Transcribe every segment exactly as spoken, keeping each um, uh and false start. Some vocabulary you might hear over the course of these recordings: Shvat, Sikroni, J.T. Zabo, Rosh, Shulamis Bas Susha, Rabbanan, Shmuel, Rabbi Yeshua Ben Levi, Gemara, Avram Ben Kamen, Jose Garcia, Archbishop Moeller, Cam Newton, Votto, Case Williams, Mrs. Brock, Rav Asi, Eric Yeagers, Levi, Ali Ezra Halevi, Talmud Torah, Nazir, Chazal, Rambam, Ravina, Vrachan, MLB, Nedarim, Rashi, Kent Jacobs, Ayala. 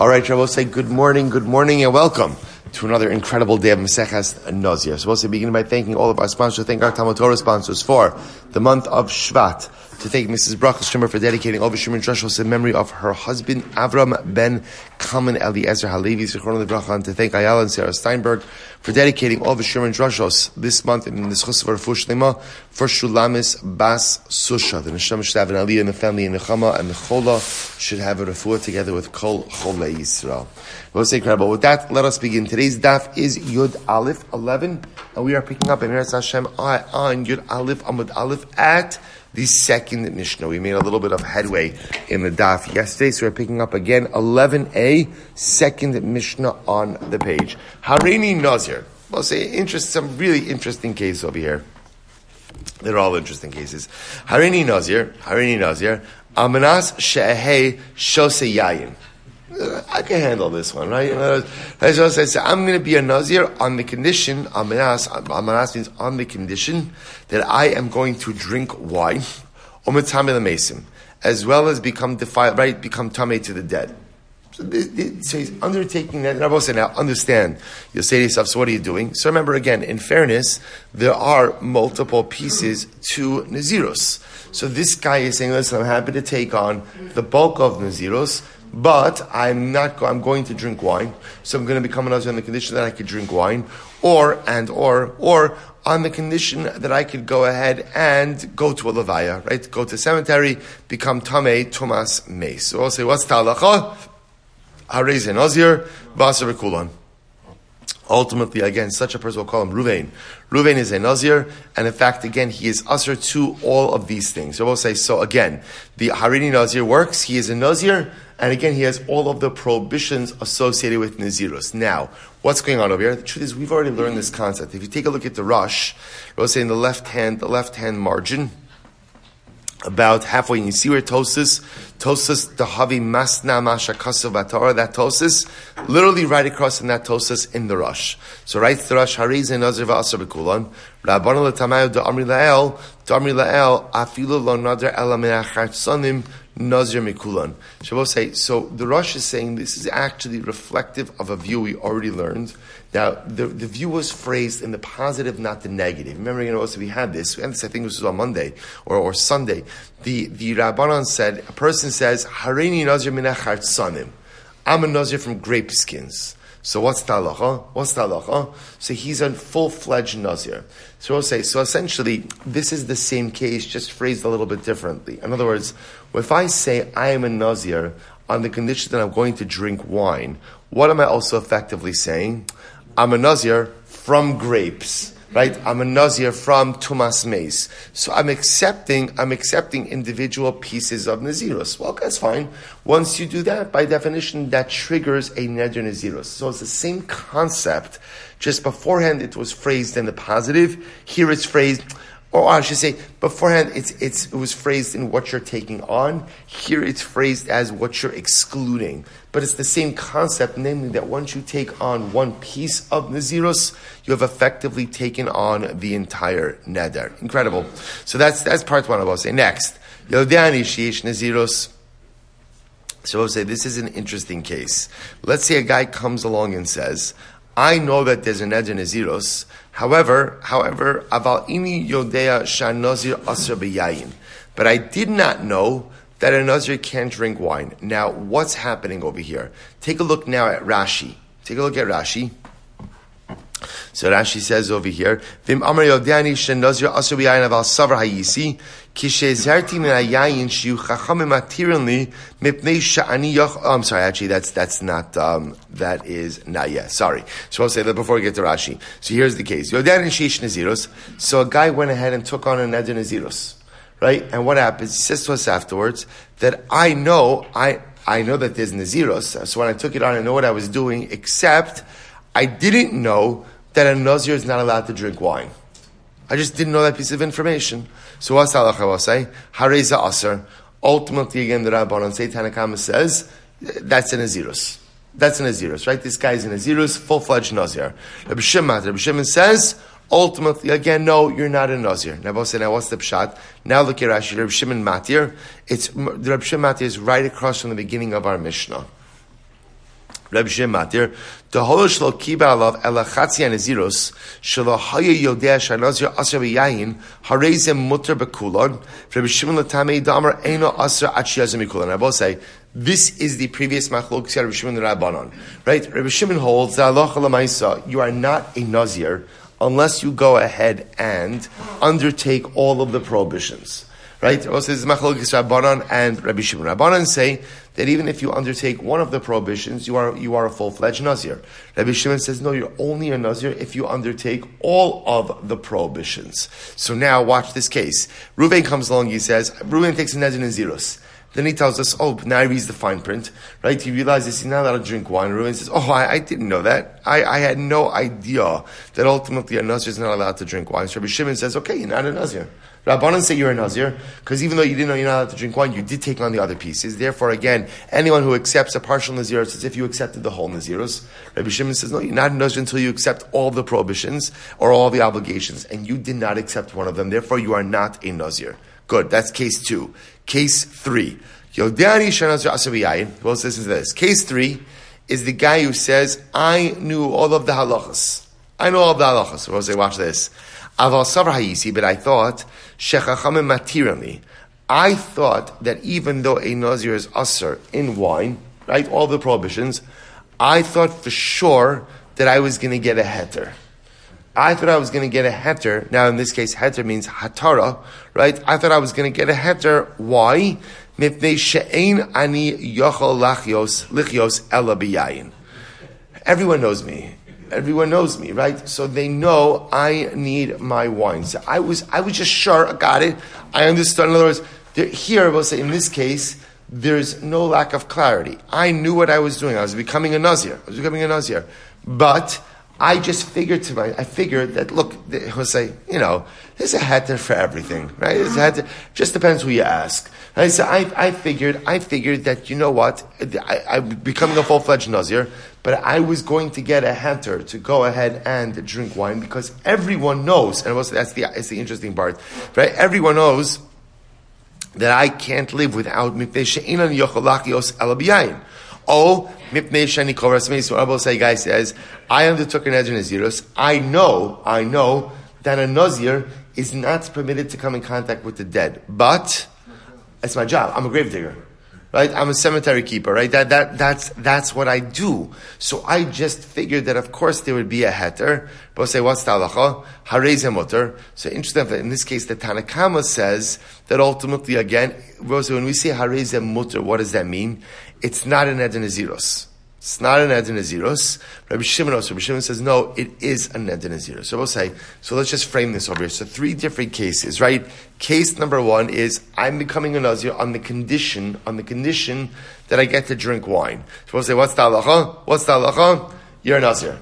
All right, Shabbos, say good morning, good morning, and welcome to another incredible day of Maseches Nozier. So we'll say begin by thanking all of our sponsors, thank our Talmud Torah sponsors for the month of Shvat, to thank Missus Brock for dedicating all of Shimon Dreshos in memory of her husband, Avram Ben Kamen, Ali Ezra Halevi, Sikroni, Vrachan, to thank Ayala and Sarah Steinberg for dedicating all of Shimon Dreshos this month in the Schus of Refuah Shlema for Shulamis Bas Susha. The Neshama should have an Aliyah and the family in Nechama, and the Chola should have a Refuah together with Kol Chola Yisrael. Well, it's incredible. With that, let us begin. Today's daf is Yud Aleph eleven, and we are picking up in Eretz Hashem on Yud Aleph Amud Aleph at the second Mishnah. We made a little bit of headway in the daf yesterday, so we're picking up again eleven a, second Mishnah on the page. Hareini Nazir. Well, say interest, some really interesting case over here. They're all interesting cases. Hareini Nazir. Hareini Nazir. Amanas she'ehei shosei yayin. I can handle this one, right? I'm going to be a Nazir on the condition, Amanas, Amanas means on the condition that I am going to drink wine, as well as become defiled, right? Become Tameh to the dead. So, so he's undertaking that. Rabbi said, now understand. You'll say to yourself, so what are you doing? So remember again, in fairness, there are multiple pieces to Naziros. So this guy is saying, listen, I'm happy to take on the bulk of Naziros, but I'm not. Go- I'm going to drink wine, so I'm going to become a Nazir on the condition that I could drink wine, or and or or on the condition that I could go ahead and go to a levaya, right? Go to a cemetery, become tamei tumas meis. So I'll say, what's talacha? Hareze Nazir v'aser v'kulon. Ultimately, again, such a person will call him Reuven. Reuven is a Nazir, and in fact, again, he is usher to all of these things. So we'll say, so again, the Harini Nazir works. He is a Nazir, and again, he has all of the prohibitions associated with Nazirus. Now, what's going on over here? The truth is, we've already learned this concept. If you take a look at the Rosh, we'll say in the left hand, the left hand margin, about halfway, and you see where Tosas, Tosas Dahavi Masna Masha Kasav Atara, that Tosas, literally right across in that Tosas in the Rosh. So right to the Rosh, Hariz and Nazir Va'asar B'Kulan, Rabbanu L'Tamayu D'Amri La'el, D'Amri La'el, Afilu Lo Nadar Ela Me'achar Sonim, Nazir Mikulan. Shabbos say, so the Rosh is saying this is actually reflective of a view we already learned. Now, the, the view was phrased in the positive, not the negative. Remember, you know, also we had this, and this, I think this was on Monday or, or Sunday. The, the Rabbanan said, a person says, Hareini Nazir min achartsanim. I'm a Nazir from grape skins. So what's the halacha? What's the halacha? So he's a full-fledged Nazir. So we'll say, so essentially, this is the same case, just phrased a little bit differently. In other words, if I say I am a Nazir on the condition that I'm going to drink wine, what am I also effectively saying? I'm a Nazir from grapes, right? I'm a Nazir from Tumas Meis. So I'm accepting, I'm accepting individual pieces of Nazirus. Well, that's fine. Once you do that, by definition, that triggers a Neder Nazirus. So it's the same concept. Just beforehand, it was phrased in the positive. Here it's phrased, or I should say, beforehand, it's, it's, it was phrased in what you're taking on. Here it's phrased as what you're excluding. But it's the same concept, namely that once you take on one piece of Nazirus, you have effectively taken on the entire Neder. Incredible. So that's that's part one of what I'll say. Next, Yodani Sheish Nazirus. So I'll say this is an interesting case. Let's say a guy comes along and says, I know that there's a Neder Nazirus. However, however, Aval Ini Yodea Shan Nazir Asr B'Yayin. But I did not know that a Nazir can't drink wine. Now, what's happening over here? Take a look now at Rashi. Take a look at Rashi. So Rashi says over here, Vim Amar Yodeani Shen Nazir Asur B'Yayin Aval Savar Hayisi Kishe Zerti Min Hayayin Shiu Chachamim Atirli Mipnei Sha'ani Yoch. I'm sorry, actually, that's that's not um, that is not yet. Sorry. So I'll say that before we get to Rashi. So here's the case: Yodeani Sheish Naziros. So a guy went ahead and took on a Neder Naziros. Right? And what happens? He says to us afterwards that I know, I I know that there's Naziros. So when I took it on, I know what I was doing, except I didn't know that a Nazir is not allowed to drink wine. I just didn't know that piece of information. So what's the halacha? I'll say, Hareza Asr. Ultimately, again, the Rabbanan say, Tanna Kama says, that's a Naziros. That's a Naziros, right? This guy is a Naziros, full-fledged Nazir. Rabbi Shimon, Rabbi Shimon says, ultimately, again, no, you're not a Nazir. Now, say, now what's the pshat? Now look at Rashi, Reb Shimon Matir. It's Reb Shimon Matir is right across from the beginning of our Mishnah. Rabbi Shimon Matir, the holosh lo kiba alav elachatzi aneziros shelo haye yodeh shanazir asher v'yayin harezem muter bekulon. Rabbi Shimon l'tamei damar eno asher atchiyazim bekulon. I will say this is the previous machlokes Rabbi Shimon the Rabbanan, right? Rabbi Shimon holds that halacha l'maisa you are not a nazir unless you go ahead and undertake all of the prohibitions. Right? Also, this is Machlokes Rabbanan and Rabbi Shimon. Rabbanan say that even if you undertake one of the prohibitions, you are you are a full-fledged Nazir. Rabbi Shimon says, no, you're only a Nazir if you undertake all of the prohibitions. So now, watch this case. Reuven comes along, he says, Reuven takes a Nazir and Zeros. Then he tells us, oh, now he reads the fine print, right? He realizes he's not allowed to drink wine. Reuven says, oh, I, I didn't know that. I, I had no idea that ultimately a Nazir is not allowed to drink wine. So Rabbi Shimon says, okay, you're not a Nazir. Rabbanan say you're a Nazir, because even though you didn't know you're not allowed to drink wine, you did take on the other pieces. Therefore, again, anyone who accepts a partial Nazir, it's as if you accepted the whole Nazirus. Rabbi Shimon says, no, you're not a Nazir until you accept all the prohibitions or all the obligations, and you did not accept one of them. Therefore, you are not a Nazir. Good, that's case two. Case three. Yodani Shanazir Asabiyayin. Who else listens to this? Case three is the guy who says, I knew all of the halachas. I know all of the halachas. Who else say, watch this. Aval Sabra Hayisi, but I thought, Shechachamim Matirani. I thought that even though a Nazir is Asr in wine, right, all the prohibitions, I thought for sure that I was going to get a heter. I thought I was going to get a heter. Now, in this case, heter means hatara, right? I thought I was going to get a heter. Why? Everyone knows me. Everyone knows me, right? So they know I need my wine. So I was, I was just sure. I got it. I understood. In other words, there, here, we'll say in this case, there's no lack of clarity. I knew what I was doing. I was becoming a Nazir. I was becoming a Nazir. But I just figured to my, I figured that, look, he'll say, you know, there's a heter for everything, right? There's a heter, just depends who you ask. Right? So I, I figured, I figured that, you know what, I, I'm becoming a full-fledged Nazir, but I was going to get a heter to go ahead and drink wine because everyone knows, and also that's the, that's the interesting part, right? Everyone knows that I can't live without mipnei she'inan yocholachios alabiyayin. Oh, Mipnei Shani Koras Meis, Rabbi Osai guy says, I undertook a Nazir Nazirus. I know, I know that a Nazir is not permitted to come in contact with the dead. But it's my job. I'm a grave digger. Right? I'm a cemetery keeper, right? That that that's that's what I do. So I just figured that of course there would be a heter. But we'll say, what's the halacha? Harezeh muter. So interesting that in this case the Tanna Kama says that ultimately again, we'll say, when we say harezeh muter, what does that mean? It's not an neder naziros. It's not an neder naziros. Rabbi Shimon also, Rabbi Shimon says, no, it is a neder naziros. So we'll say, so let's just frame this over here. So three different cases, right? Case number one is I'm becoming a Nazir on the condition, on the condition that I get to drink wine. So we'll say, what's the halacha? What's the halacha? You're a Nazir.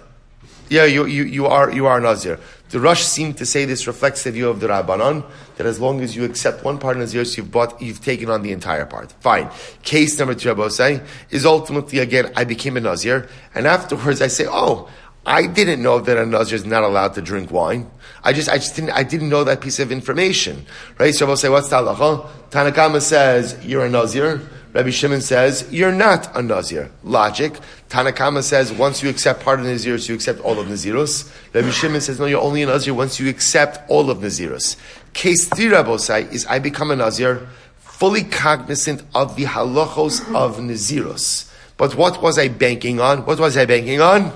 Yeah, you, you, you are, you are a Nazir. The Rosh seemed to say this reflects the view of the Rabbanan, that as long as you accept one part of Nazirus, you've bought, you've taken on the entire part. Fine. Case number two, Abosai, is ultimately, again, I became a Nazir, and afterwards I say, oh, I didn't know that a Nazir is not allowed to drink wine. I just, I just didn't, I didn't know that piece of information. Right? So Abosai, what's the halacha? Tanna Kama says, you're a Nazir. Rabbi Shimon says, you're not a Nazir. Logic. Tanna Kama says, once you accept part of Nazirus, you accept all of Nazirus. Rabbi Shimon says, no, you're only a Nazir once you accept all of Nazirus. Case three, Rabosai, is I become a Nazir, fully cognizant of the halachos of Nazirus. But what was I banking on? What was I banking on?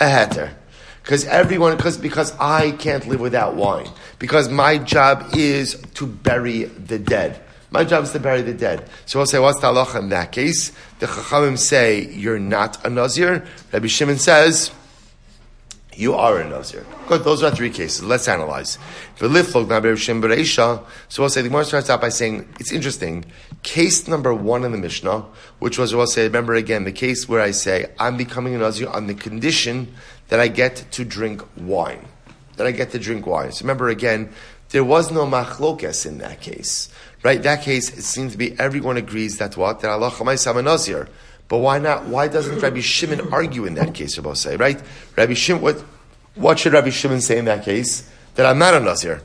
A heter. Because everyone, because because I can't live without wine. Because my job is to bury the dead. My job is to bury the dead. So we'll say, what's the halacha in that case? The Chachamim say, you're not a Nazir. Rabbi Shimon says, you are a Nazir. Good, those are three cases. Let's analyze. So we'll say, the Gemara starts out by saying, it's interesting. Case number one in the Mishnah, which was, we'll say, remember again, the case where I say, I'm becoming a Nazir on the condition that I get to drink wine. That I get to drink wine. So remember again, there was no machlokes in that case. Right, that case, it seems to be everyone agrees that what? That Allah Chamaisam a Nazir. But why not? Why doesn't Rabbi Shimon argue in that case, Rabbi say, right? Rabbi Shimon, what, what should Rabbi Shimon say in that case? That I'm not a Nazir.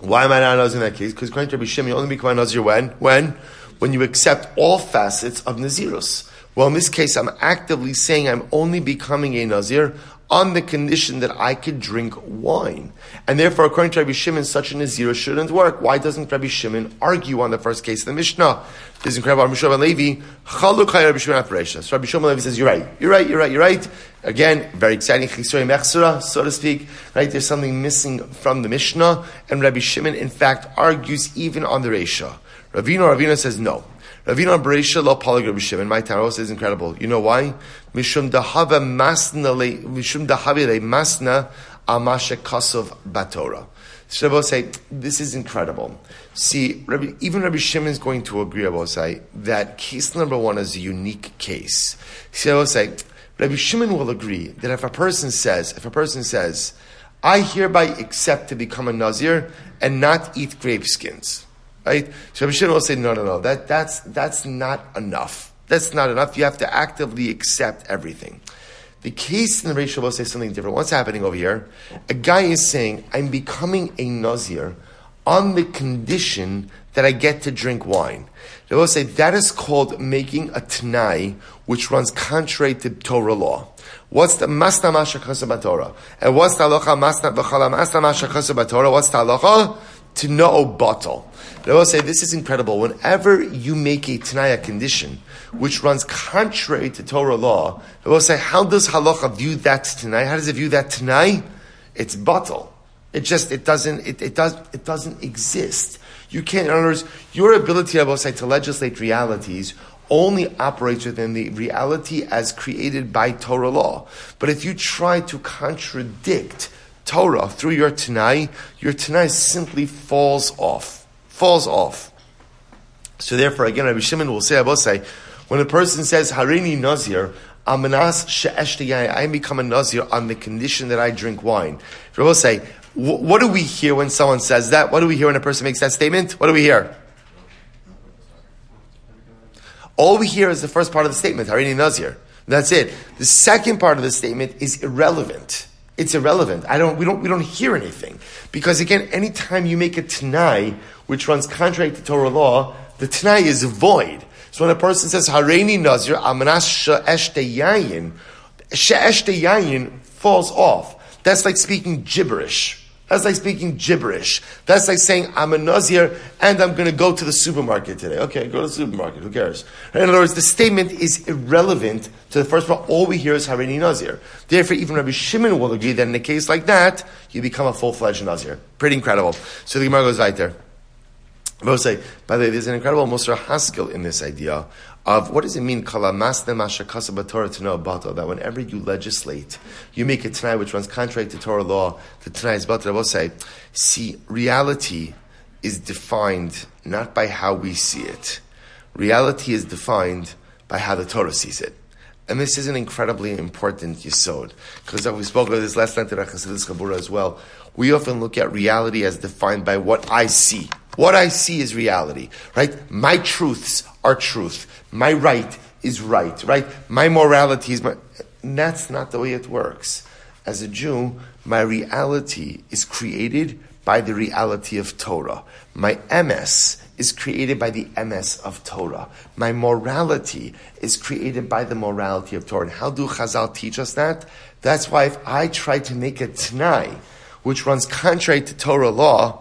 Why am I not a Nazir in that case? Because according to Rabbi Shimon, you only become a Nazir when? When? When you accept all facets of Nazirus. Well, in this case, I'm actively saying I'm only becoming a Nazir on the condition that I could drink wine. And therefore, according to Rabbi Shimon, such a Nazir shouldn't work. Why doesn't Rabbi Shimon argue on the first case of the Mishnah? This is incredible. Rabbi Shimon ben Levi, Chalukai Rabbi Shimon HaPeresha. So Rabbi Shimon ben Levi says, you're right, you're right, you're right, you're right. Again, very exciting, Chisrei Mechsura, so to speak. Right? There's something missing from the Mishnah. And Rabbi Shimon, in fact, argues even on the Reisha. Ravina, Ravina says, no. Ravina Bereisha lo palig Rabbi Shimon. My Taros is incredible. You know why? Mishum dahava masna le mishum dahavi le masna amashe kasov batora. Shabbos say this is incredible. See, Rabbi, even Rabbi Shimon is going to agree about say that case number one is a unique case. Shabbos say Rabbi Shimon will agree that if a person says, if a person says, I hereby accept to become a Nazir and not eat grape skins. Right? So Rabbi Shimon will say, no, no, no, that, that's, that's not enough. That's not enough. You have to actively accept everything. The case in the Reisha will say something different. What's happening over here? A guy is saying, I'm becoming a Nazir on the condition that I get to drink wine. They will say, that is called making a Tanai, which runs contrary to Torah law. What's the Masna Masha Chasab Torah? And what's the Halacha Masna B'chala Masna Masha Chasab Torah? What's the Halacha? To no bottle. They will say, this is incredible. Whenever you make a Tanaya condition, which runs contrary to Torah law, they will say, how does Halacha view that Tanai? How does it view that Tanai? It's bottle. It just, it doesn't, it, it does, it doesn't exist. You can't, in other words, your ability, I will say, to legislate realities only operates within the reality as created by Torah law. But if you try to contradict Torah through your Tanai, your Tanai simply falls off. Falls off. So therefore, again, Rabbi Shimon will say, I will say, when a person says, Harini Nazir, Amanas She'eshtayai, I become a Nazir on the condition that I drink wine. I will say, what do we hear when someone says that? What do we hear when a person makes that statement? What do we hear? All we hear is the first part of the statement, Harini Nazir. That's it. The second part of the statement is irrelevant. It's irrelevant. I don't. We don't. We don't hear anything because again, anytime you make a Tanai which runs contrary to Torah law, the Tanai is void. So when a person says Hareini Nazir Amanas She'eshte Yayin, She'eshte Yayin falls off. That's like speaking gibberish. That's like speaking gibberish. That's like saying I'm a Nazir and I'm going to go to the supermarket today. Okay, go to the supermarket. Who cares? In other words, the statement is irrelevant. So the first one, all we hear is Hareini Nazir. Therefore, even Rabbi Shimon will agree that in a case like that, you become a full-fledged Nazir. Pretty incredible. So the Gemara goes right there. We'll say, by the way, there's an incredible Mosra Haskell in this idea of what does it mean, that whenever you legislate, you make a Tanai which runs contrary to Torah law, the Tanai is batal. We'll say, see, reality is defined not by how we see it. Reality is defined by how the Torah sees it. And this is an incredibly important yesod, because we spoke about this last night in Chassidus Chabura as well. We often look at reality as defined by what I see. What I see is reality, right? My truths are truth. My right is right, right? My morality is my... And that's not the way it works. As a Jew, my reality is created by the reality of Torah. My M S is created by the M S of Torah. My morality is created by the morality of Torah. And how do Chazal teach us that? That's why if I try to make a Tanai, which runs contrary to Torah law,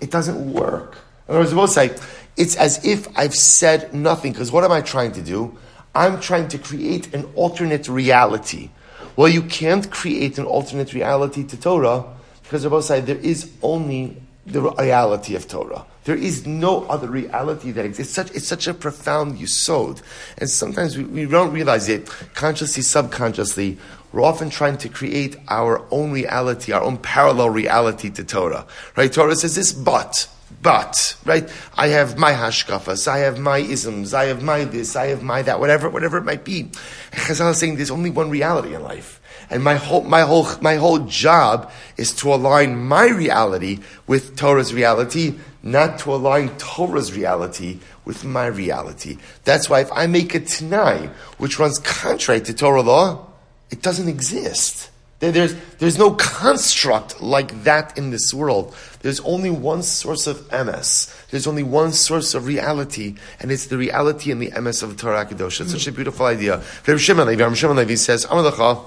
it doesn't work. In other words, both say, it's as if I've said nothing, because what am I trying to do? I'm trying to create an alternate reality. Well, you can't create an alternate reality to Torah, because both say, there is only the reality of Torah. There is no other reality that exists. It's such, it's such a profound yesod. And sometimes we, we don't realize it, consciously, subconsciously. We're often trying to create our own reality, our own parallel reality to Torah. Right? Torah says this, but, but, right? I have my hashkafas, I have my isms, I have my this, I have my that, whatever, whatever it might be. Chazal is saying there's only one reality in life. And my whole, my whole, my whole job is to align my reality with Torah's reality, not to align Torah's reality with my reality. That's why if I make a Tanai, which runs contrary to Torah law, it doesn't exist. There's, there's no construct like that in this world. There's only one source of emes. There's only one source of reality, and it's the reality and the emes of the Torah HaKadosh. It's such a beautiful idea. Rabbi Shimon Levi, Rabbi Shimon Levi says, Amalecha,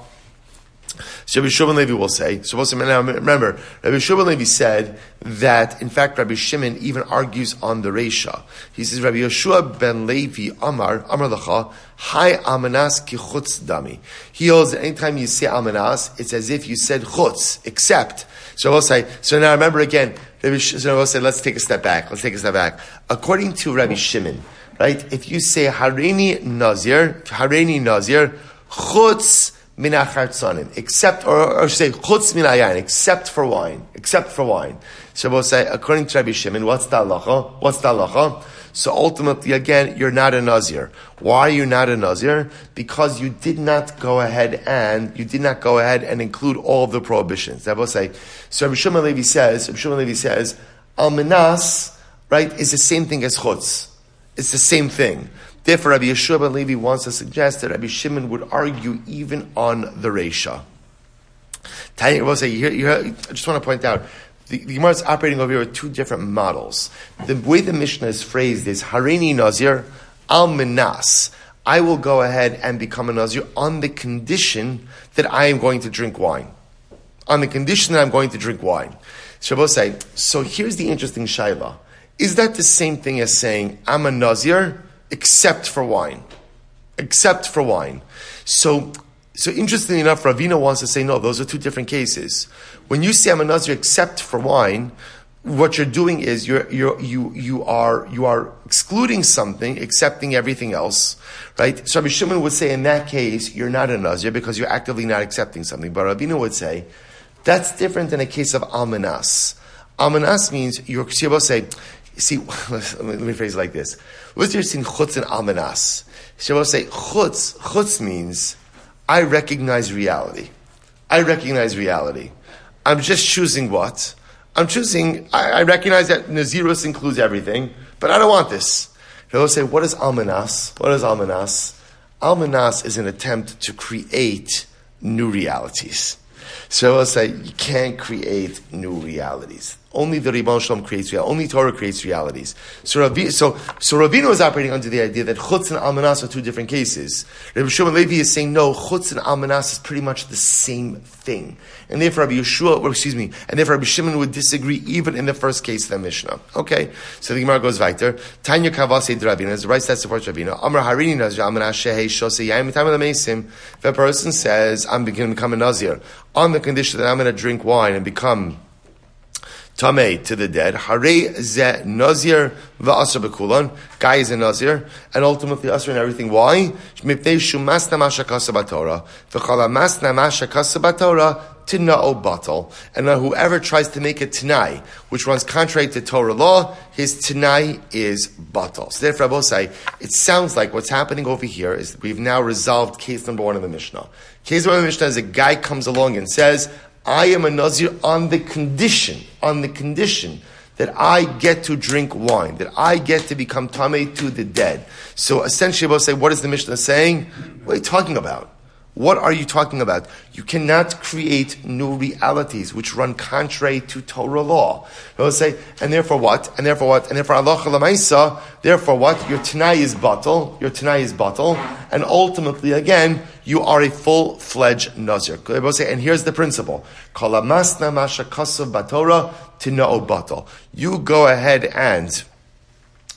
Rabbi Shimon Levi will say, remember, Rabbi Shimon Levi said that, in fact, Rabbi Shimon even argues on the Reisha. He says, Rabbi Yeshua Ben Levi, Amar, Amar Lecha, Hi Amanas ki chutz dami. He holds that anytime you say Amanas, it's as if you said chutz, except. So I'll say, so now remember again, Rabbi Shimon said, let's take a step back, let's take a step back. According to Rabbi Shimon, right, if you say Hareini Nazir, Hareini Nazir, chutz min achartzanim, except, or, or say, chutz min ayin, except for wine, except for wine. So we'll say, according to Rabbi Shimon, what's the halacha? What's the halacha? So ultimately, again, you're not a Nazir. Why are you not a Nazir? Because you did not go ahead and, you did not go ahead and include all of the prohibitions. That will say, so Rabbi Shimon Levi says, Rabbi Shimon Levi says, Almanas, right, is the same thing as chutz. It's the same thing. Therefore, Rabbi Yeshua Ben Levi wants to suggest that Rabbi Shimon would argue even on the Reisha. I just want to point out, the, the Gemara is operating over here with two different models. The way the Mishnah is phrased is, Hareini Nazir al Minas. I will go ahead and become a Nazir on the condition that I am going to drink wine. On the condition that I'm going to drink wine. Shabbosai, so here's the interesting Shaila. Is that the same thing as saying, I'm a Nazir, except for wine, except for wine. So, so interestingly enough, Ravina wants to say, no, those are two different cases. When you say I'm a Nazir except for wine, what you're doing is you're, you're, you, you are, you are excluding something, accepting everything else, right? So Rabbi Shimon would say in that case, you're not a Nazir because you're actively not accepting something. But Ravina would say, that's different than a case of Almanas. Almanas means you're, you're say, See, let me phrase it like this. What's your sin chutz and almanas? Shabbos say, chutz, chutz means, I recognize reality. I recognize reality. I'm just choosing what? I'm choosing, I, I recognize that Nazirus includes everything, but I don't want this. Shabbos say, what is almanas? What is almanas? Almanas is an attempt to create new realities. So I'll say, you can't create new realities. Only the Ribon Shalom creates reality. Only Torah creates realities. So Ravina so, so Ravina is operating under the idea that Chutz and Almanas are two different cases. Rabbi Shimon Levi is saying, no, Chutz and Almanas is pretty much the same thing. And therefore Rabbi Yeshua, or excuse me, and therefore Rabbi Shimon would disagree even in the first case of the Mishnah. Okay, so the Gemara goes weiter. Tanya Kavase Ravina, as the right side supports Ravina. Amar Harini Nazir, Almanas Shehei Shosei Yaim Tamil Amesim. If a person says, I'm going to become a Nazir, on the condition that I'm going to drink wine and become Tamei to the dead. Hare ze nazir va'asr b'kulon. Guy is a nazir, and ultimately asr in everything. Why? Mipnei shumasna mashakasa b'Torah. V'chalamasna mashakasa b'Torah. Tina'o batal. And whoever tries to make a Tanai, which runs contrary to Torah law, his Tanai is batal. So therefore, Rabosai, it sounds like what's happening over here is that we've now resolved case number one of the Mishnah. Case number one of the Mishnah is a guy comes along and says, I am a Nazir on the condition, on the condition that I get to drink wine, that I get to become Tamei to the dead. So essentially, we'll say, what is the Mishnah saying? What are you talking about? What are you talking about? You cannot create new realities which run contrary to Torah law. We'll say, and therefore what? And therefore what? And therefore Allah Lamaisa, therefore what? Your Tanai is batal, your Tanai is batal, and ultimately again, you are a full-fledged Nazir. And here's the principle. You go ahead and,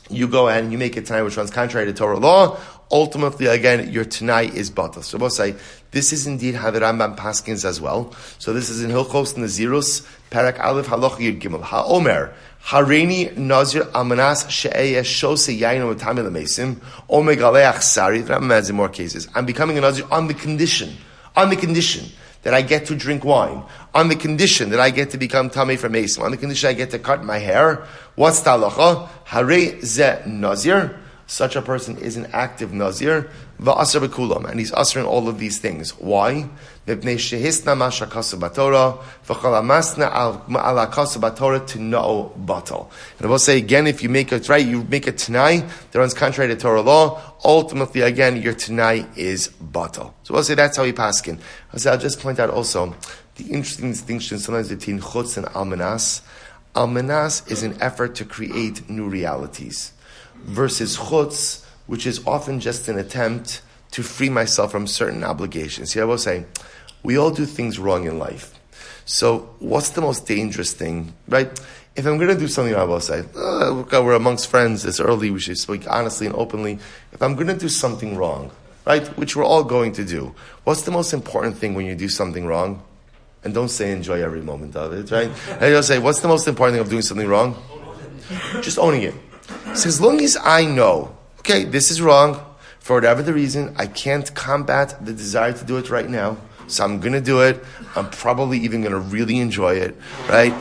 you go ahead and you make a Tanai which runs contrary to Torah law. Ultimately, again, your Tanai is batal. So we'll say, this is indeed how the Rambam paskins as well. So this is in Hilchos Nazirus, Parak Aleph Halach Yud Gimel. HaOmer, Hareini Nazir Amanas She'eh Shose Yayin Otam Lemesim, Omegale Achsari. The Rambam has in more cases. I'm becoming a Nazir on the condition, on the condition that I get to drink wine, on the condition that I get to become Tamei from Mesim, on the condition I get to cut my hair. What's the halacha? Hare ze Nazir. Such a person is an active Nazir, va'asr b'kulam, and he's asring all of these things. Why? Mipnei shehisna mashakasu b'Torah, v'chalamasna alakasu b'Torah tina'o batal. And I will say again, if you make it right, you make a Tanai that runs contrary to Torah law, ultimately again, your Tanai is batal. So we'll say that's how he paskin. I'll say, I'll just point out also the interesting distinction sometimes between chutz and almanas. Almanas is an effort to create new realities versus chutz, which is often just an attempt to free myself from certain obligations. Here I will say, we all do things wrong in life. So what's the most dangerous thing, right? If I'm going to do something, I will say, oh, we're amongst friends, it's early, we should speak honestly and openly. If I'm going to do something wrong, right, which we're all going to do, what's the most important thing when you do something wrong? And don't say enjoy every moment of it, right? And you'll say, what's the most important thing of doing something wrong? Just owning it. So as long as I know, okay, this is wrong, for whatever the reason, I can't combat the desire to do it right now, so I'm going to do it. I'm probably even going to really enjoy it, right?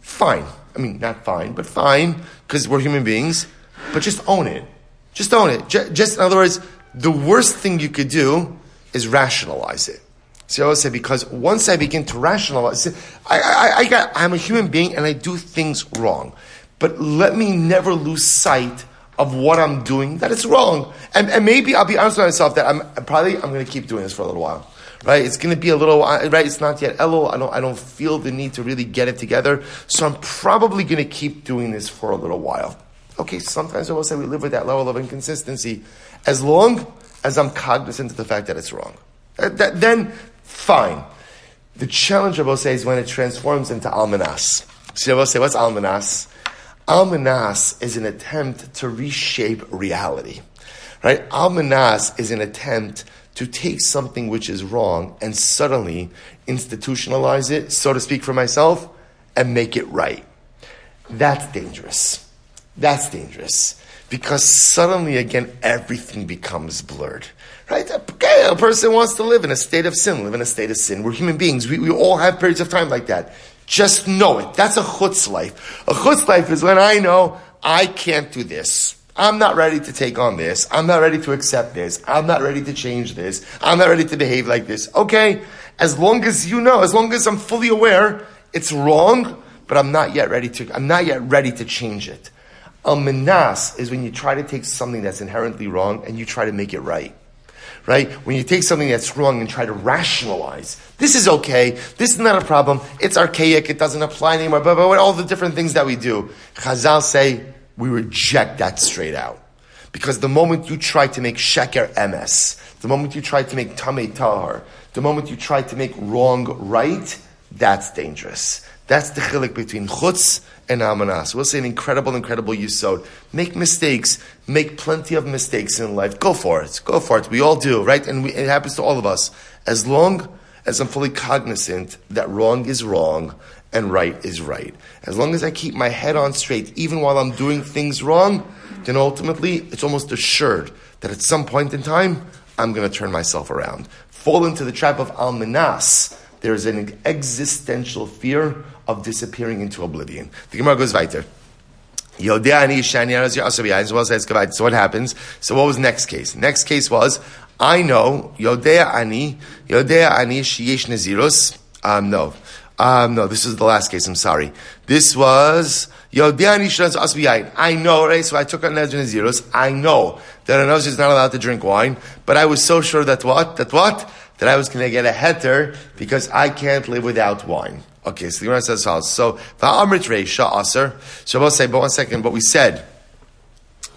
Fine. I mean, not fine, but fine, because we're human beings. But just own it. Just own it. Just, just in other words, the worst thing you could do is rationalize it. See, I always say, because once I begin to rationalize, see, I, I, I got, I'm a human being and I do things wrong. But let me never lose sight of what I'm doing, that it's wrong. And, and maybe I'll be honest with myself that I'm, I'm probably, I'm going to keep doing this for a little while. Right, it's going to be a little. Right, it's not yet Elul. I don't. I don't feel the need to really get it together. So I'm probably going to keep doing this for a little while. Okay. Sometimes I will say we live with that level of inconsistency, as long as I'm cognizant of the fact that it's wrong. That, that, then, fine. The challenge I will say is when it transforms into almanas. So I will say, what's almanas? Almanas is an attempt to reshape reality. Right? Almanas is an attempt to take something which is wrong and suddenly institutionalize it, so to speak, for myself, and make it right. That's dangerous. That's dangerous. Because suddenly, again, everything becomes blurred. Right? Okay, a person wants to live in a state of sin, live in a state of sin. We're human beings. We, we all have periods of time like that. Just know it. That's a chutz life. A chutz life is when I know I can't do this. I'm not ready to take on this. I'm not ready to accept this. I'm not ready to change this. I'm not ready to behave like this. Okay, as long as you know, as long as I'm fully aware, it's wrong, but I'm not yet ready to, I'm not yet ready to change it. Almanas is when you try to take something that's inherently wrong and you try to make it right. Right? When you take something that's wrong and try to rationalize, this is okay, this is not a problem, it's archaic, it doesn't apply anymore, blah, blah, blah, all the different things that we do. Chazal say, we reject that straight out. Because the moment you try to make sheker M S, the moment you try to make tamei tahor, the moment you try to make wrong right, that's dangerous. That's the chilek between chutz and almanas. We'll say an incredible, incredible yisod. Make mistakes. Make plenty of mistakes in life. Go for it. Go for it. We all do, right? And we, it happens to all of us. As long as I'm fully cognizant that wrong is wrong, and right is right. As long as I keep my head on straight, even while I'm doing things wrong, then ultimately it's almost assured that at some point in time, I'm going to turn myself around. Fall into the trap of almanas. There is an existential fear of disappearing into oblivion. The Gemara goes weiter. So what happens? So what was next case? Next case was, I know, Yodea ani, Yodea ani sheyesh nazirus. Um, no. Um, no, this is the last case. I'm sorry. This was I know, right? So I took on Nezir Nazirus. I know that a Nazir is not allowed to drink wine, but I was so sure that what that what that I was going to get a heter because I can't live without wine. Okay, so the Gemara says so. So va'amrit reisha aser. So we'll say, but one second, but we said.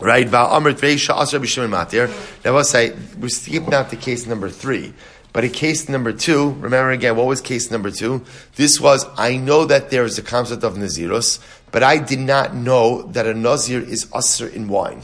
Right, va'amrit reisha aser b'shimon matir. Now we'll say we're skipping out to case number three. But in case number two, remember again, what was case number two? This was, I know that there is a concept of Nazirus, but I did not know that a Nazir is usher in wine.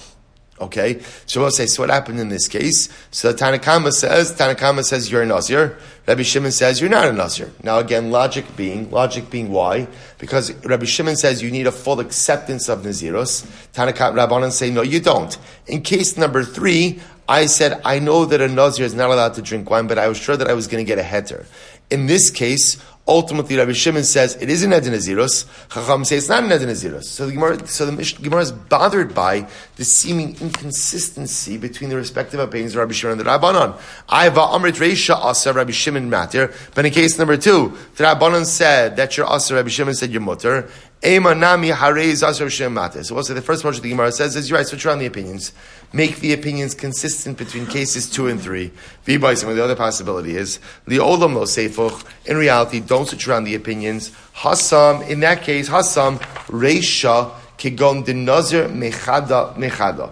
Okay? So we'll say, so what happened in this case? So Tanakama says, Tanakama says you're a Nazir. Rabbi Shimon says you're not a Nazir. Now again, logic being, logic being why? Because Rabbi Shimon says you need a full acceptance of Nazirus. Tanakama, Rabbanan say, no, you don't. In case number three, I said, I know that a Nazir is not allowed to drink wine, but I was sure that I was going to get a heter. In this case, ultimately, Rabbi Shimon says, it is an Eden Nazirus. Chacham says, it's not an Eden Nazirus. So the Gemara, so the Gemara is bothered by the seeming inconsistency between the respective opinions of Rabbi Shimon and the Rabbanon. I va'amrit reisha asa Rabbi Shimon matir. But in case number two, the Rabbanon said that you're asa, Rabbi Shimon said you're mutter. So also the first one that the Gemara says is, you're right, switch around the opinions. Make the opinions consistent between cases two and three. V'baisim, and the other possibility is, li'olam lo seifuch, in reality, don't switch around the opinions. Hasam, in that case, hasam, reisha, kigon denazir mechada mechada.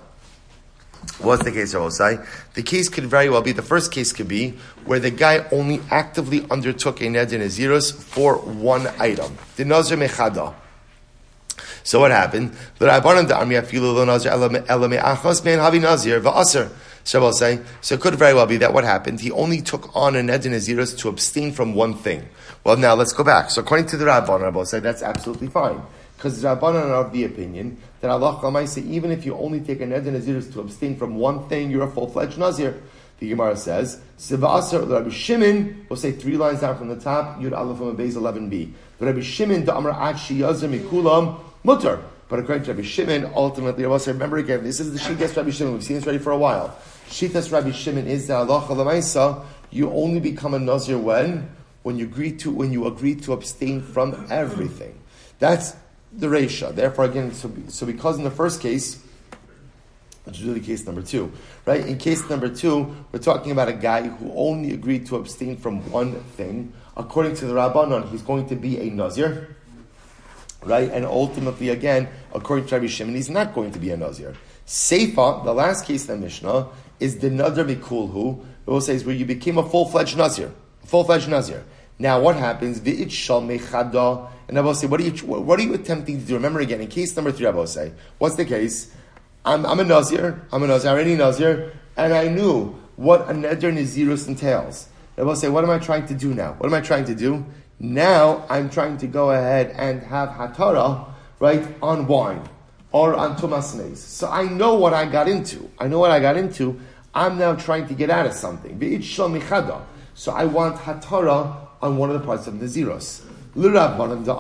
What's the case, Rabosai? The case could very well be, the first case could be, where the guy only actively undertook a neder nazirus for one item. Denazir mechada. So what happened? So it could very well be that what happened, he only took on a neder nazirus to abstain from one thing. Well, now let's go back. So according to the Rabbanan, said that's absolutely fine. Because the Rabbanan are of the opinion that Allah Chamaisa, even if you only take a neder nazirus to abstain from one thing, you're a full-fledged nazir. The Gemara says, "Sivasar Rabbi Shimon." We'll say three lines down from the top. Yud Aleph from Beis eleven b. Rabbi Shimon da Amar Ad Shi Yazir Mikulam Mutter. But according to Rabbi Shimon, ultimately, remember again, this is the Shitas Rabbi Shimon. We've seen this already for a while. Shitas Rabbi Shimon is that halacha l'maisa, you only become a nazir when when you agree to when you agree to abstain from everything. That's the reisha. Therefore, again, so, so because in the first case, which is really case number two, right? In case number two, we're talking about a guy who only agreed to abstain from one thing. According to the Rabbanon, he's going to be a Nazir, right? And ultimately, again, according to Rabbi Shimon, he's not going to be a Nazir. Seifa, the last case in the Mishnah, is the Nadar Mikulhu. It will say where you became a full-fledged Nazir. Full-fledged Nazir. Now what happens? V'it shal mechada. And I will say, what are you, what are you attempting to do? Remember again, in case number three, I will say, what's the case? I'm, I'm a Nazir, I'm a Nazir, I'm already a Nazir, and I knew what a neder nazirus entails. They will say, what am I trying to do now? What am I trying to do? Now I'm trying to go ahead and have hatara, right, on wine, or on tumas meiz. So I know what I got into. I know what I got into. I'm now trying to get out of something. So I want hatara on one of the parts of nazirus. So according to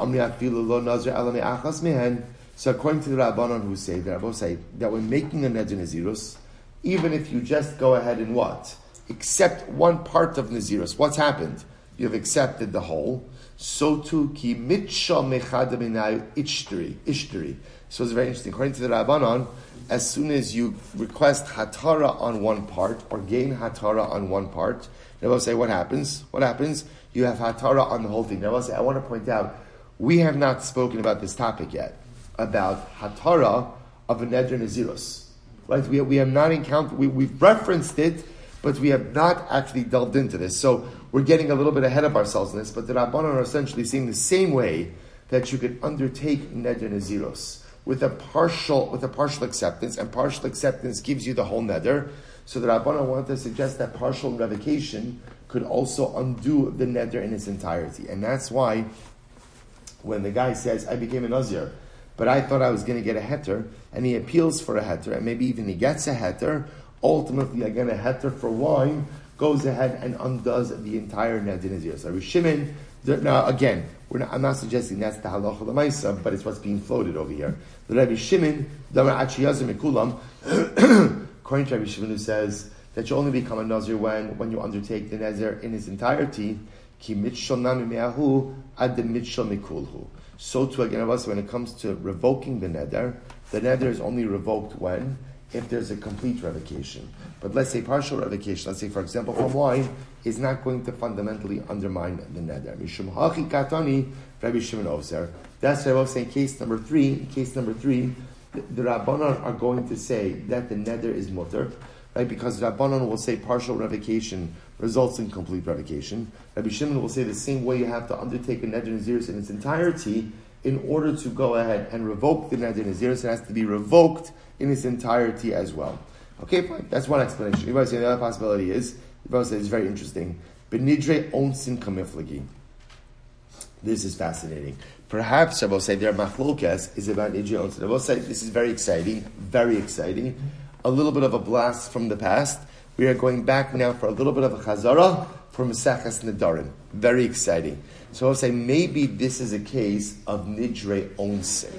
the Rabbanon who say, the Rabbanon say that when making a neder nazirus, even if you just go ahead and what? Accept one part of nazirus. What's happened? You've accepted the whole. So too, ki mitshal mechada minayu ishtri. Ishtri. So it's very interesting. According to the Rabbanon, as soon as you request hatara on one part, or gain hatara on one part, the Rabbanon say, what happens? What happens? You have hatara on the whole thing. The Rabbanon say, I want to point out, we have not spoken about this topic yet. About hatara of a neder nazirus, right? We have, we have not encountered. We, we've referenced it, but we have not actually delved into this. So we're getting a little bit ahead of ourselves in this. But the Rabbanan are essentially saying the same way that you could undertake neder nazirus with a partial with a partial acceptance, and partial acceptance gives you the whole neder. So the Rabbanan wanted to suggest that partial revocation could also undo the neder in its entirety, and that's why when the guy says, "I became a nazir," but I thought I was going to get a heter, and he appeals for a heter, and maybe even he gets a heter, ultimately, again, a heter for wine goes ahead and undoes the entire neder nazirus. So Rabbi Shimon, now again, we're not, I'm not suggesting that's the halacha l'maisa, but it's what's being floated over here. The Rabbi Shimon, according to Rabbi Shimon, who says that you only become a nazir when, when you undertake the nazir in its entirety, ki mitshal nami me'ahu ad mitshal mikulhu. So too, again, when it comes to revoking the neder, the neder is only revoked when? If there's a complete revocation. But let's say partial revocation, let's say, for example, from wine, is not going to fundamentally undermine the neder. Mishum ha'chi katani, Rabbi Shimon Ozer. That's why I was saying case number three. In case number three, the, the Rabbanon are going to say that the neder is mutter, right? Because Rabbanon will say partial revocation results in complete revocation. Rabbi Shimon will say the same way you have to undertake a neder nazirus in its entirety in order to go ahead and revoke the neder nazirus. It has to be revoked in its entirety as well. Okay, fine. That's one explanation. The other possibility is, it's very interesting. Benidre onsin kamiflagi. This is fascinating. Perhaps, I will say, their machlokas is about nidre onsin. I will say, this is very exciting, very exciting. A little bit of a blast from the past. We are going back now for a little bit of a chazara from Maseches Nedarim. Very exciting. So I'll say maybe this is a case of Nidre Onsin.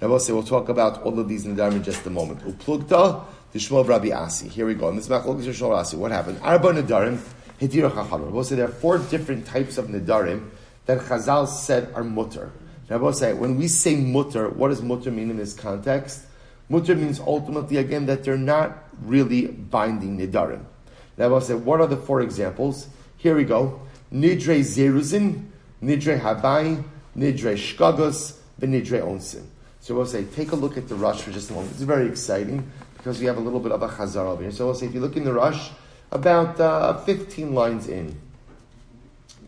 Now we'll say we'll talk about all of these Nedarim in just a moment. Uplugta, the Shmuel of Rav Asi. Here we go. And this is Machlokes of Shmuel Asi. What happened? Arba Nedarim, Hidir HaChamar. We'll say there are four different types of Nedarim that Chazal said are mutter. Now, I say, when we say mutter, what does mutter mean in this context? Mutter means ultimately, again, that they're not really binding nidarim. Now, I say, what are the four examples? Here we go. Nidre zeruzin, nidre habai, nidre shkagos, v'nidre onsin. So we'll say, take a look at the Rosh for just a moment. It's very exciting because we have a little bit of a chazar over here. So we'll say, if you look in the Rosh, about uh, fifteen lines in,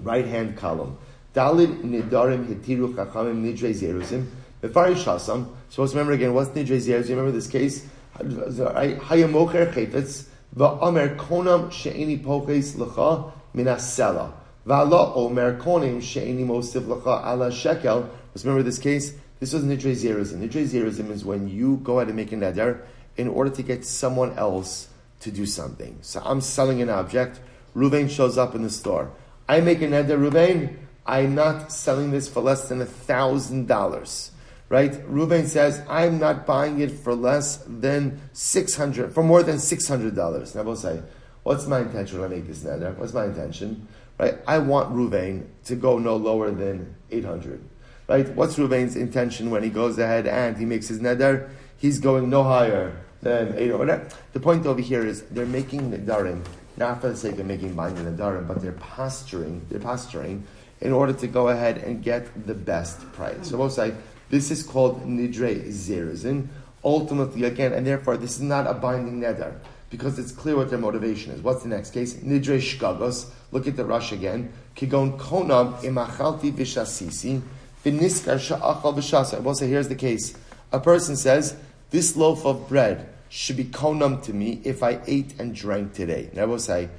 right-hand column. Dalid nidarim hitiru chachamim nidre zeruzim befarish hasam. So let's remember again, what's nidre zeruzim? Remember this case? Hayamocher chayfetz va'amer konam she'eni poches l'cha minasela va'ala omer konim she'eni mosiv l'cha ala shekel. Let's remember this case. This was nidre zeruzim. Nidre zeruzim is when you go out and make a neder in order to get someone else to do something. So I'm selling an object. Reuven shows up in the store. I make a neder, Reuven, I'm not selling this for less than a thousand dollars, right? Reuven says, I'm not buying it for less than six hundred, for more than six hundred dollars. Now we'll say, what's my intention when I make this neder? What's my intention, right? I want Reuven to go no lower than eight hundred, right? What's Reuven's intention when he goes ahead and he makes his neder? He's going no higher than eight hundred. The point over here is they're making nedarim, not for the sake of making binding nedarim, but they're posturing, they're posturing, in order to go ahead and get the best price. So, most like this is called nidre zeruzin. Ultimately, again, and therefore, this is not a binding neder because it's clear what their motivation is. What's the next case? Nidre shkagos. Look at the Rush again. Kigon konam imachalti v'shasisi v'niskar sha'achal v'shasa. We'll say here's the case. A person says, "This loaf of bread should be konam to me if I ate and drank today." And I will say,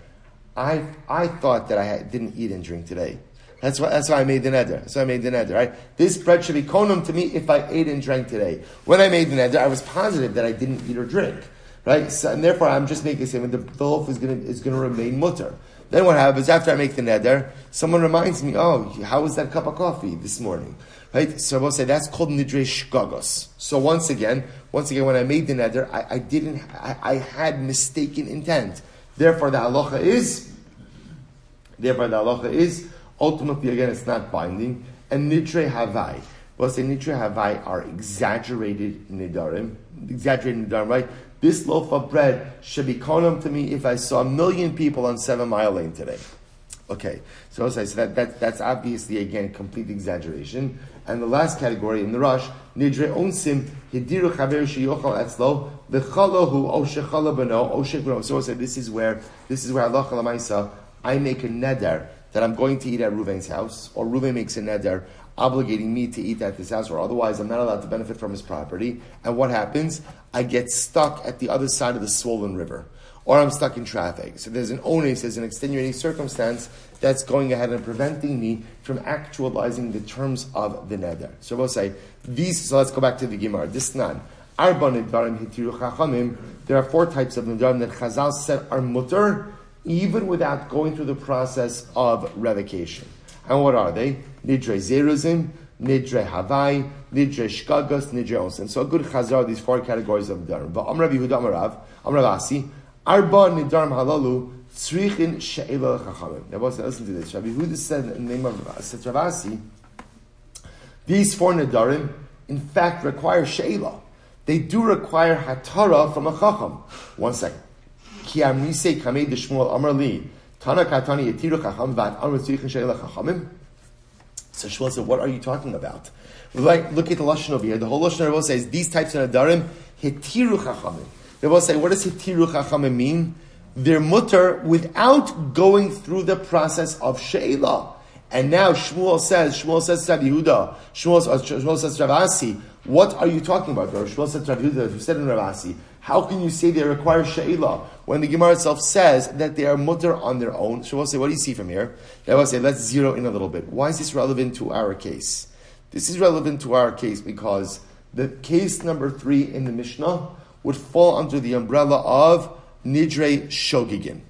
"I I thought that I had, didn't eat and drink today." That's why, that's why I made the neder. That's why I made the neder, right? This bread should be konam to me if I ate and drank today. When I made the neder, I was positive that I didn't eat or drink, right? So, and therefore, I'm just making a statement. The, the loaf is going is going to remain mutter. Then what happens after I make the neder? Someone reminds me, oh, how was that cup of coffee this morning, right? So I will say that's called nidre shkagos. So once again, once again, when I made the neder, I, I didn't, I, I had mistaken intent. Therefore, the halacha is. Therefore, the halacha is. Ultimately, again, it's not binding. And Nidre Havai. We'll say Nidre Havai are exaggerated Nidarim. Exaggerated Nidarim, right? This loaf of bread should be konam to me if I saw a million people on Seven Mile Lane today. Okay. So, so that, that that's obviously, again, complete exaggeration. And the last category in the Rosh, Nidre Onsim, Hidiru Chaver Sheyochal Etzlo, V'chalohu O Shechala B'no, O Shech B'no. So we'll say this is where, this is where Halacha L'maisa, I make a Neder that I'm going to eat at Reuven's house, or Reuven makes a neder obligating me to eat at this house, or otherwise I'm not allowed to benefit from his property. And what happens? I get stuck at the other side of the swollen river, or I'm stuck in traffic. So there's an onus, there's an extenuating circumstance that's going ahead and preventing me from actualizing the terms of the neder. So we'll say these. So let's go back to the Gemara. This none. Arba nedarim hitiru chachamim. There are four types of nedarim that Chazal said are mutter, even without going through the process of revocation. And what are they? Nidre zeruzim, nidre havai, nidre shkagos, nidre onsen. So a good chazar, these four categories of nedarim. But Amr Rabbi Yehuda Amar Rav, Amr Rav Asi, arba nidarim halalu, tzrichin she'ela l'chachamim. Now listen to this. Rabbi Yehuda said in the name of Rav Asi, these four nedarim, in fact, require she'ela. They do require hatara from a chacham. One second. So Shmuel said, what are you talking about? Like, look at the Lashon over here. The whole Lashon Rebbe says, these types of Nadarim, Hetiru Chachamim. They will say, what does Hetiru Chachamim mean? They're mutter without going through the process of She'elah. And now Shmuel says, Shmuel says to Rabbi Yehuda, Shmuel, uh, Shmuel says to Rav Asi, what are you talking about? Or Shmuel said to Rabbi Yehuda, who said in Rav Asi, how can you say they require she'ila when the Gemara itself says that they are mutter on their own? So we'll say, what do you see from here? Then we'll say, let's zero in a little bit. Why is this relevant to our case? This is relevant to our case because the case number three in the Mishnah would fall under the umbrella of Nidre Shogigin.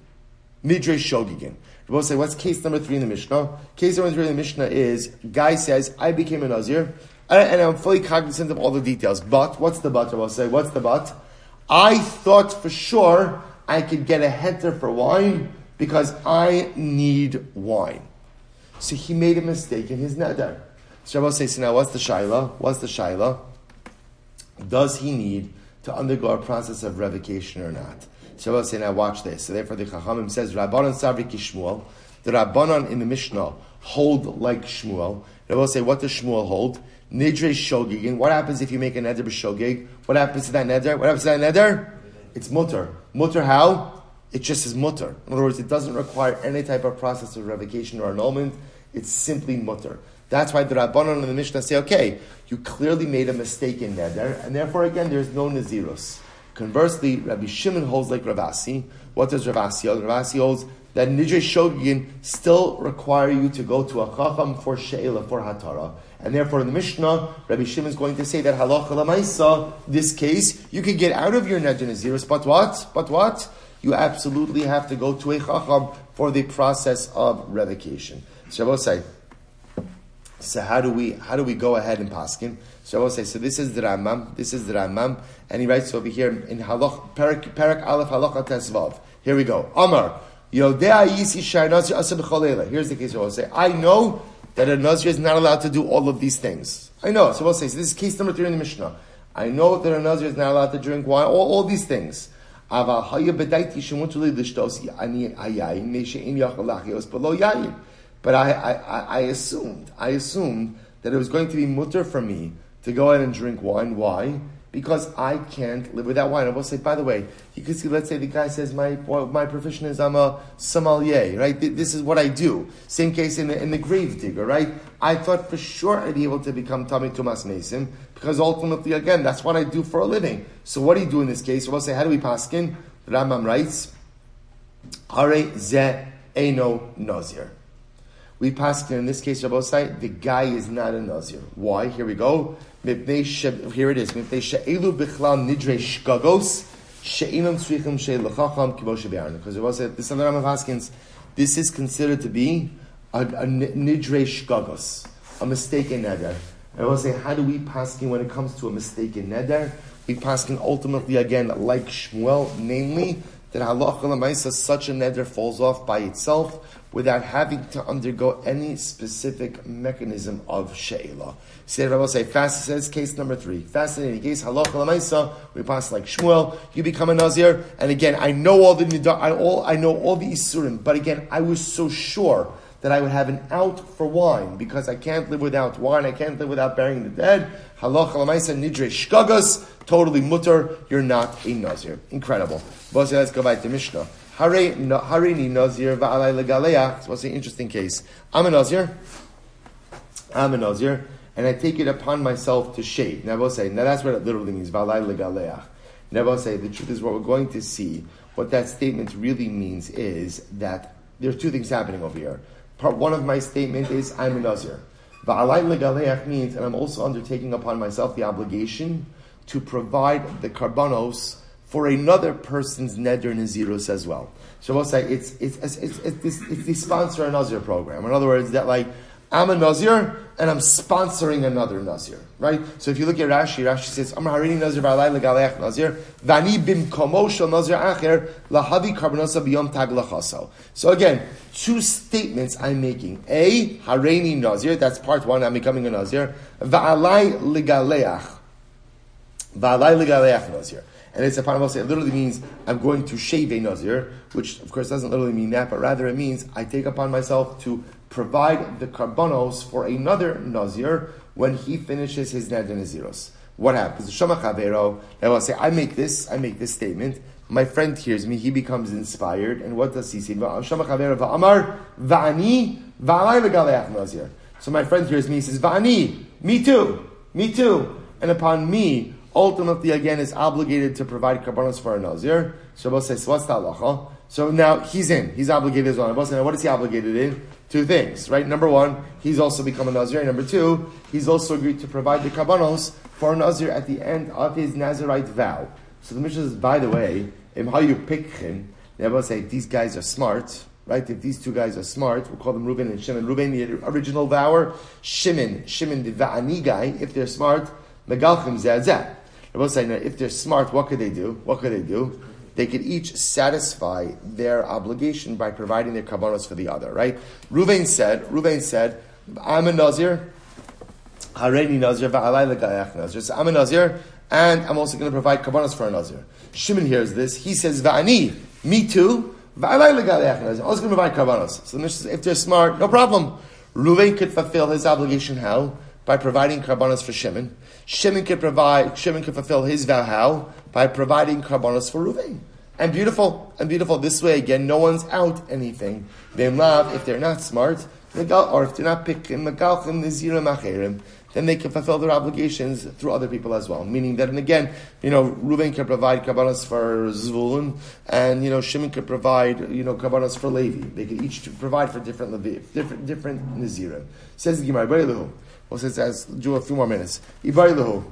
Nidre Shogigin. We'll say, what's case number three in the Mishnah? Case number three in the Mishnah is, guy says, I became a Nazir, and I'm fully cognizant of all the details. But, what's the but? We'll say, what's the but? I thought for sure I could get a heter for wine because I need wine. So he made a mistake in his neder. Shabbos says, so now what's the shaila? What's the shaila? Does he need to undergo a process of revocation or not? Shabbos says, now watch this. So therefore the Chachamim says, Rabbanan Savri ki Shmuel. The Rabbanan in the Mishnah hold like Shmuel. Shabbos says, what does Shmuel hold? Nidre shogig. And what happens if you make a neder b'shogig? What happens to that neder? What happens to that neder? It's mutter. Mutter how? It just is mutter. In other words, it doesn't require any type of process of revocation or annulment. It's simply mutter. That's why the Rabbanon and the Mishnah say, okay, you clearly made a mistake in neder, and therefore, again, there's no nazirus. Conversely, Rabbi Shimon holds like Rav Asi. What does Rav Asi hold? Rav Asi holds that nidre shogigin still require you to go to a chacham for she'ela, for hatara. And therefore, in the Mishnah, Rabbi Shimon is going to say that halacha lamaisa, this case, you can get out of your neder nazirus, but what? But what? You absolutely have to go to a chacham for the process of revocation. Shabbos say, so how do we how do we go ahead and paskin? Shabbos say, so this is the Rambam, this is the Rambam, and he writes over here in halach perak perak aleph halacha tesvav. Here we go. Amar yodei yisi shai nazir asa b'choleila. Here's the case. Shabbos say, I know that a nazir is not allowed to do all of these things. I know. Shabbos say, so this is case number three in the Mishnah. I know that a nazir is not allowed to drink wine, all, all these things. Aval haya bedaiti shemutuli lishtos ani ayay neshe in yachalachios below yayin. But I, I, I assumed, I assumed that it was going to be mutter for me to go ahead and drink wine. Why? Because I can't live without wine. I will say, by the way, you can see, let's say the guy says, my my profession is I'm a sommelier, right? This is what I do. Same case in the, in the grave digger, right? I thought for sure I'd be able to become Tamei Tumas Mason because ultimately, again, that's what I do for a living. So what do you do in this case? I will say, how do we paskin? The Rambam writes, Hare ze eino nazir. We passed in this case, Rabbosai, the guy is not a nazir. Why? Here we go. Here it is. Because Rabbosai, this is the Rambam of Haskins. This is considered to be a, a nidre shkagos, a mistake in neder. Rabbosai, how do we pass in when it comes to a mistake in neder? We pass in ultimately again, like Shmuel, namely that halacha l'maisa, such a neder falls off by itself without having to undergo any specific mechanism of she'ela. See, Rabbi say, fast says case number three. Fascinating case. Halacha l'maisa, we pass like Shmuel. You become a nazir, and again, I know all the nidar, I all I know all the isurim, but again, I was so sure that I would have an out for wine because I can't live without wine. I can't live without burying the dead. Halacha l'maisa nidre shkagas, totally mutter. You're not a nazir. Incredible. But let's go back to Mishnah. Harini Nazir Va'alai Legaleah. It's supposed to be an interesting case. I'm a Nazir. I'm a Nazir. And I take it upon myself to shave. Now, I will say, now that's what it literally means. Va'alai Legaleah. Now, I will say, the truth is what we're going to see, what that statement really means is that there are two things happening over here. Part one of my statement is, I'm a Nazir. Va'alai Legaleah means, and I'm also undertaking upon myself the obligation to provide the karbanos for another person's neder nazirus as well. So we'll say it's it's it's it's, it's, this, it's the sponsor a nazir program. In other words, that like I'm a nazir and I'm sponsoring another nazir, right? So if you look at Rashi, Rashi says I'm harini nazir v'alai legaleach nazir v'ani bimkomo shel nazir acher lahavi karbonosa biyom tag lachaso. So again, two statements I'm making: a harini nazir, that's part one, I'm becoming a nazir, v'alai legaleach, v'alai legaleach nazir. And it's upon myself. It literally means I'm going to shave a nazir, which of course doesn't literally mean that, but rather it means I take upon myself to provide the karbanos for another nazir when he finishes his neder naziros. What happens? Shama chavero. I will say I make this. I make this statement. My friend hears me. He becomes inspired. And what does he say? Shama chavero va'amar va'ani va'alai legaleach nazir. So my friend hears me. He says va'ani. Me too. Me too. And upon me, ultimately, again, is obligated to provide karbanos for a nazir. So Rabbi says, what's the halacha? So now he's in. He's obligated as well. Rabbi says, what is he obligated in? Two things, right? Number one, he's also become a nazir. Number two, he's also agreed to provide the karbanos for a nazir at the end of his Nazirite vow. So the Mishnah says, by the way, imhayu pikchin. Rabbi says, these guys are smart, right? If these two guys are smart, we'll call them Reuven and Shimon. Reuven, the original vower. Shimon, Shimon, the va'ani guy. If they're smart, megalchim zeh. If they're smart, what could they do? What could they do? They could each satisfy their obligation by providing their karbanos for the other, right? Reuven said, Reuven said, I'm a nazir, Hareini Nazir v'halai legayach Nazir. So I'm a Nazir, and I'm also going to provide kabbanos for a Nazir. Shimon hears this. He says, va'ani, me too, v'halai legayach Nazir. I'm also going to provide kabbanos. So the Mishnah says, if they're smart, no problem. Reuven could fulfill his obligation how? By providing karbanos for Shimon. Shimon could provide, Shimon could fulfill his vow how? By providing karbanos for Reuven. And beautiful, and beautiful. This way, again, no one's out anything. They love, if they're not smart, or if they're not picking, then they can fulfill their obligations through other people as well. Meaning that, and again, you know, Reuven can provide karbanos for Zvulun, and, you know, Shimon could provide, you know, karbanos for Levi. They could each provide for different Levi, different, different Nazirim. Says the Gemara, Bariluhu. Well, since I do a few more minutes. Ibariluhu.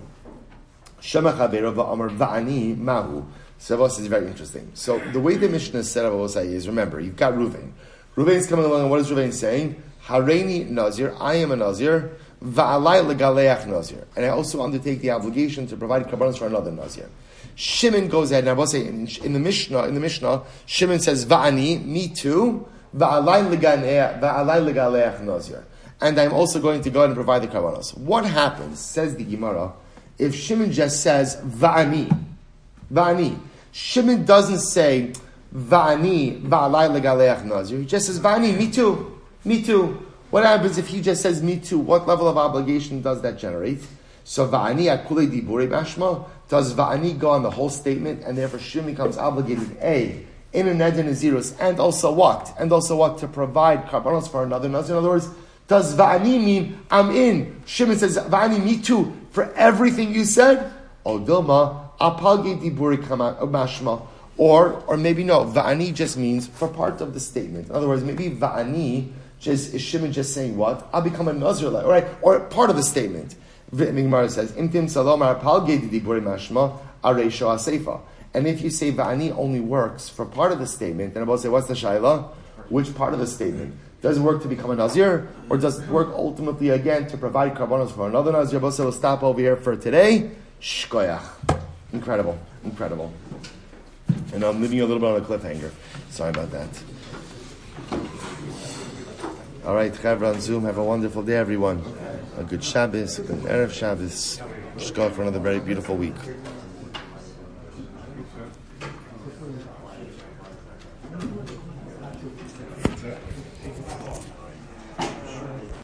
Shema Chavera va'amar va'ani mahu. So this is very interesting. So the way the Mishnah is set up is, remember, you've got Reuven. Reuven's coming along, and what is Reuven saying? Hareini Nazir, I am a Nazir, va'alai legaleach Nazir. And I also undertake the obligation to provide karbanos for another Nazir. Shimon goes ahead, and I will say, in, in the Mishnah, in the Mishnah, Shimon says, va'ani, me too, va'alai legaleach Nazir. And I'm also going to go ahead and provide the karbanos. What happens, says the Gemara, if Shimon just says, va'ani, Va'ani. Shimon doesn't say Va'ani Va'alai Legaleach Nazir. He just says Va'ani, me too, me too. What happens if he just says me too? What level of obligation does that generate? So Va'ani Akulei Diburi Bashma. Does Va'ani go on the whole statement, and therefore Shimon becomes obligated A in an Eden Nazirus, and also what? And also what? To provide karbanos for another Nazir. In other words, does Va'ani mean I'm in? Shimon says Va'ani, me too, for everything you said? O Dilma. Or, or maybe no, Va'ani just means for part of the statement. In other words, maybe Va'ani just, is Shimon just saying what? I'll become a Nazir, right? Or part of the statement. Gemara says, and if you say Va'ani only works for part of the statement, then I will say, what's the Shaila? Which part of the statement? Does it work to become a Nazir? Or does it work ultimately again to provide karbanos for another Nazir? I will say, we'll stop over here for today. Shkoyach. Incredible, incredible. And I'm leaving you a little bit on a cliffhanger. Sorry about that. All right, Chavra on Zoom. Have a wonderful day, everyone. A good Shabbos, a good Erev Shabbos. Shkoyach for another very beautiful week.